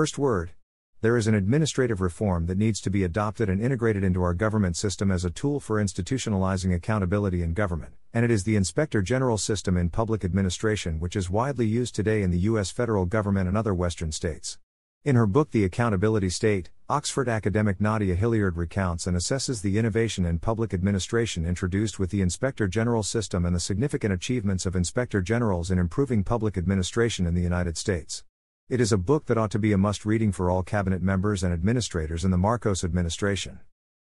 First word. There is an administrative reform that needs to be adopted and integrated into our government system as a tool for institutionalizing accountability in government, and it is the Inspector General system in public administration, which is widely used today in the U.S. federal government and other Western states. In her book The Accountability State, Oxford academic Nadia Hilliard recounts and assesses the innovation in public administration introduced with the Inspector General system and the significant achievements of Inspector Generals in improving public administration in the United States. It is a book that ought to be a must-reading for all cabinet members and administrators in the Marcos administration.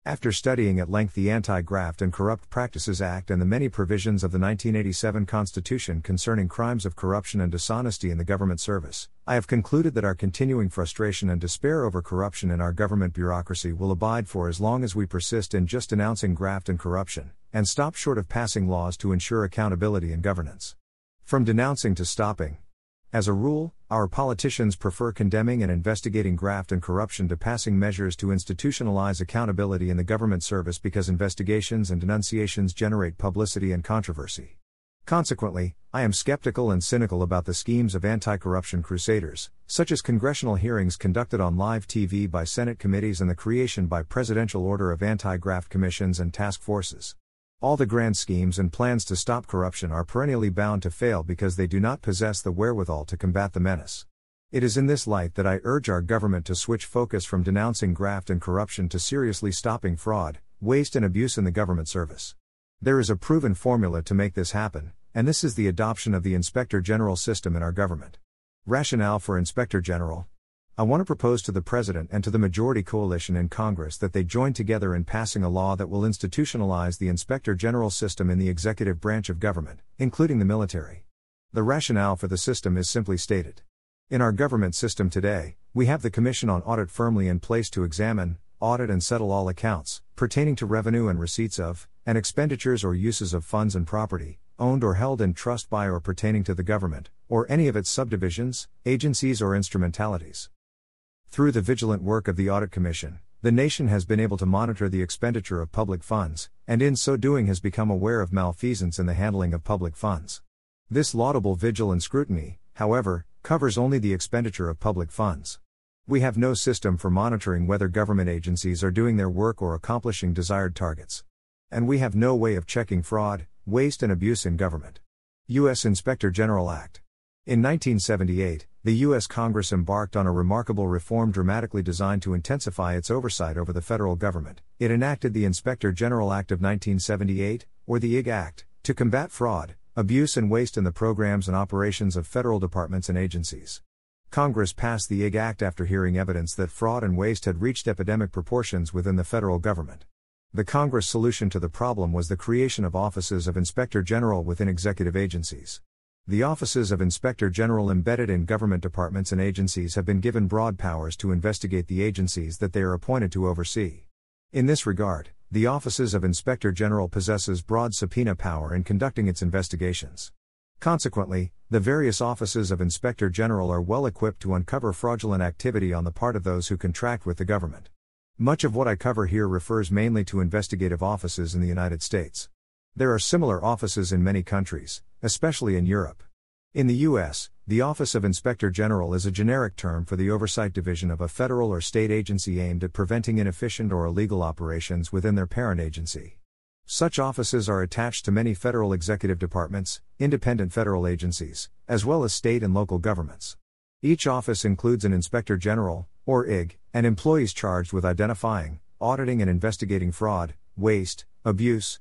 After studying at length the Anti-Graft and Corrupt Practices Act and the many provisions of the 1987 Constitution concerning crimes of corruption and dishonesty in the government service, I have concluded that our continuing frustration and despair over corruption in our government bureaucracy will abide for as long as we persist in just denouncing graft and corruption, and stop short of passing laws to ensure accountability and governance. From denouncing to stopping. As a rule, our politicians prefer condemning and investigating graft and corruption to passing measures to institutionalize accountability in the government service, because investigations and denunciations generate publicity and controversy. Consequently, I am skeptical and cynical about the schemes of anti-corruption crusaders, such as congressional hearings conducted on live TV by Senate committees and the creation by presidential order of anti-graft commissions and task forces. All the grand schemes and plans to stop corruption are perennially bound to fail because they do not possess the wherewithal to combat the menace. It is in this light that I urge our government to switch focus from denouncing graft and corruption to seriously stopping fraud, waste and abuse in the government service. There is a proven formula to make this happen, and this is the adoption of the Inspector General system in our government. Rationale for Inspector General. I want to propose to the President and to the majority coalition in Congress that they join together in passing a law that will institutionalize the Inspector General system in the executive branch of government, including the military. The rationale for the system is simply stated. In our government system today, we have the Commission on Audit firmly in place to examine, audit and settle all accounts, pertaining to revenue and receipts of, and expenditures or uses of funds and property, owned or held in trust by or pertaining to the government, or any of its subdivisions, agencies or instrumentalities. Through the vigilant work of the Audit Commission, the nation has been able to monitor the expenditure of public funds, and in so doing has become aware of malfeasance in the handling of public funds. This laudable vigil and scrutiny, however, covers only the expenditure of public funds. We have no system for monitoring whether government agencies are doing their work or accomplishing desired targets. And we have no way of checking fraud, waste and abuse in government. U.S. Inspector General Act. In 1978, the U.S. Congress embarked on a remarkable reform dramatically designed to intensify its oversight over the federal government. It enacted the Inspector General Act of 1978, or the IG Act, to combat fraud, abuse and waste in the programs and operations of federal departments and agencies. Congress passed the IG Act after hearing evidence that fraud and waste had reached epidemic proportions within the federal government. The Congress solution to the problem was the creation of offices of Inspector General within executive agencies. The offices of Inspector General embedded in government departments and agencies have been given broad powers to investigate the agencies that they are appointed to oversee. In this regard, the offices of Inspector General possesses broad subpoena power in conducting its investigations. Consequently, the various offices of Inspector General are well equipped to uncover fraudulent activity on the part of those who contract with the government. Much of what I cover here refers mainly to investigative offices in the United States. There are similar offices in many countries, especially in Europe. In the U.S., the Office of Inspector General is a generic term for the oversight division of a federal or state agency aimed at preventing inefficient or illegal operations within their parent agency. Such offices are attached to many federal executive departments, independent federal agencies, as well as state and local governments. Each office includes an Inspector General, or IG, and employees charged with identifying, auditing and investigating fraud, waste, abuse,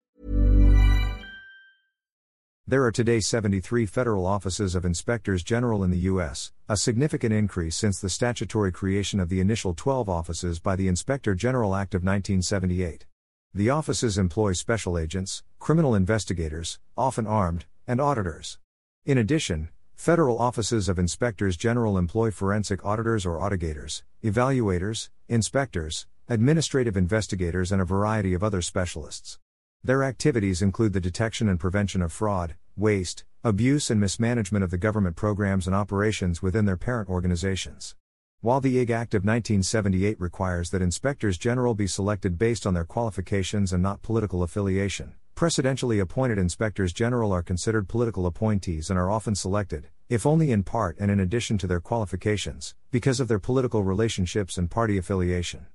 There are today 73 federal offices of inspectors general in the U.S., a significant increase since the statutory creation of the initial 12 offices by the Inspector General Act of 1978. The offices employ special agents, criminal investigators, often armed, and auditors. In addition, federal offices of inspectors general employ forensic auditors or litigators, evaluators, inspectors, administrative investigators, and a variety of other specialists. Their activities include the detection and prevention of fraud, waste, abuse, and mismanagement of the government programs and operations within their parent organizations. While the IG Act of 1978 requires that inspectors general be selected based on their qualifications and not political affiliation, precedentially appointed inspectors general are considered political appointees and are often selected, if only in part and in addition to their qualifications, because of their political relationships and party affiliation.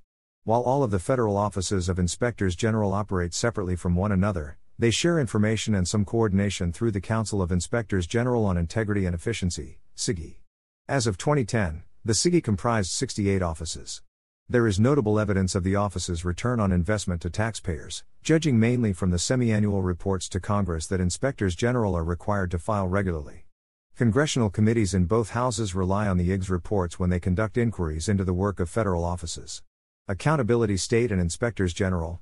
While all of the federal offices of inspectors general operate separately from one another, they share information and some coordination through the Council of Inspectors General on Integrity and Efficiency, CIGE. As of 2010, the CIGE comprised 68 offices. There is notable evidence of the office's return on investment to taxpayers, judging mainly from the semi-annual reports to Congress that inspectors general are required to file regularly. Congressional committees in both houses rely on the IG's reports when they conduct inquiries into the work of federal offices. Accountability State and Inspectors General.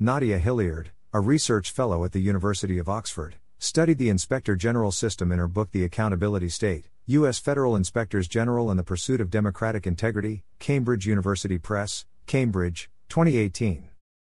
Nadia Hilliard, a research fellow at the University of Oxford, studied the Inspector General system in her book The Accountability State, U.S. Federal Inspectors General and the Pursuit of Democratic Integrity, Cambridge University Press, Cambridge, 2018.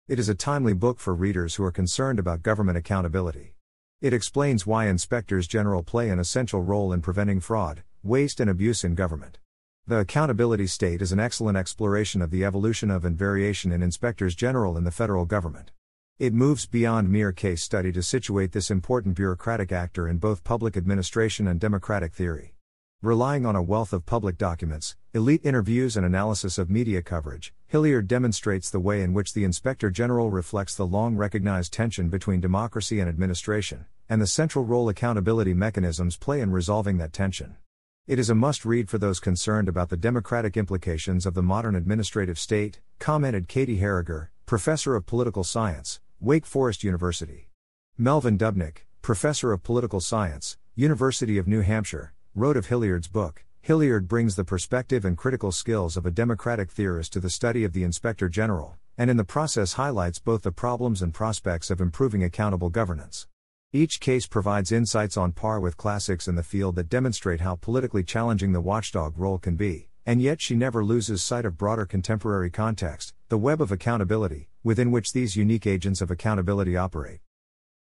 It is a timely book for readers who are concerned about government accountability. It explains why inspectors general play an essential role in preventing fraud, waste, and abuse in government. The Accountability State is an excellent exploration of the evolution of and variation in inspectors general in the federal government. It moves beyond mere case study to situate this important bureaucratic actor in both public administration and democratic theory. Relying on a wealth of public documents, elite interviews, and analysis of media coverage, Hilliard demonstrates the way in which the inspector general reflects the long-recognized tension between democracy and administration, and the central role accountability mechanisms play in resolving that tension. It is a must-read for those concerned about the democratic implications of the modern administrative state, commented Katie Harriger, professor of political science, Wake Forest University. Melvin Dubnick, professor of political science, University of New Hampshire, wrote of Hilliard's book. Hilliard brings the perspective and critical skills of a democratic theorist to the study of the inspector general, and in the process highlights both the problems and prospects of improving accountable governance. Each case provides insights on par with classics in the field that demonstrate how politically challenging the watchdog role can be, and yet she never loses sight of broader contemporary context, the web of accountability, within which these unique agents of accountability operate.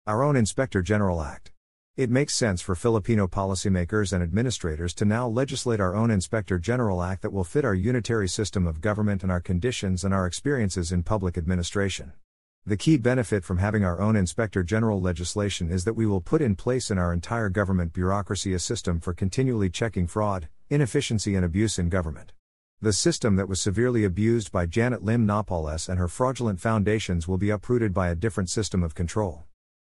Our own Inspector General Act. It makes sense for Filipino policymakers and administrators to now legislate our own Inspector General Act that will fit our unitary system of government and our conditions and our experiences in public administration. The key benefit from having our own Inspector General legislation is that we will put in place in our entire government bureaucracy a system for continually checking fraud, inefficiency, and abuse in government. The system that was severely abused by Janet Lim Napoles and her fraudulent foundations will be uprooted by a different system of control.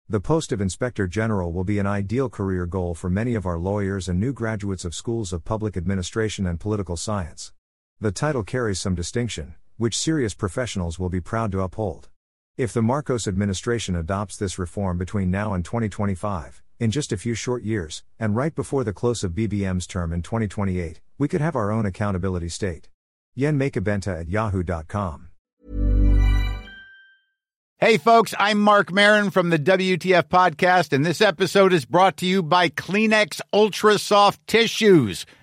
The post of Inspector General will be an ideal career goal for many of our lawyers and new graduates of schools of public administration and political science. The title carries some distinction, which serious professionals will be proud to uphold. If the Marcos administration adopts this reform between now and 2025, in just a few short years, and right before the close of BBM's term in 2028, we could have our own accountability state. Yen Makabenta at yahoo.com. Hey folks, I'm Mark Maron from the WTF Podcast, and this episode is brought to you by Kleenex Ultra Soft Tissues.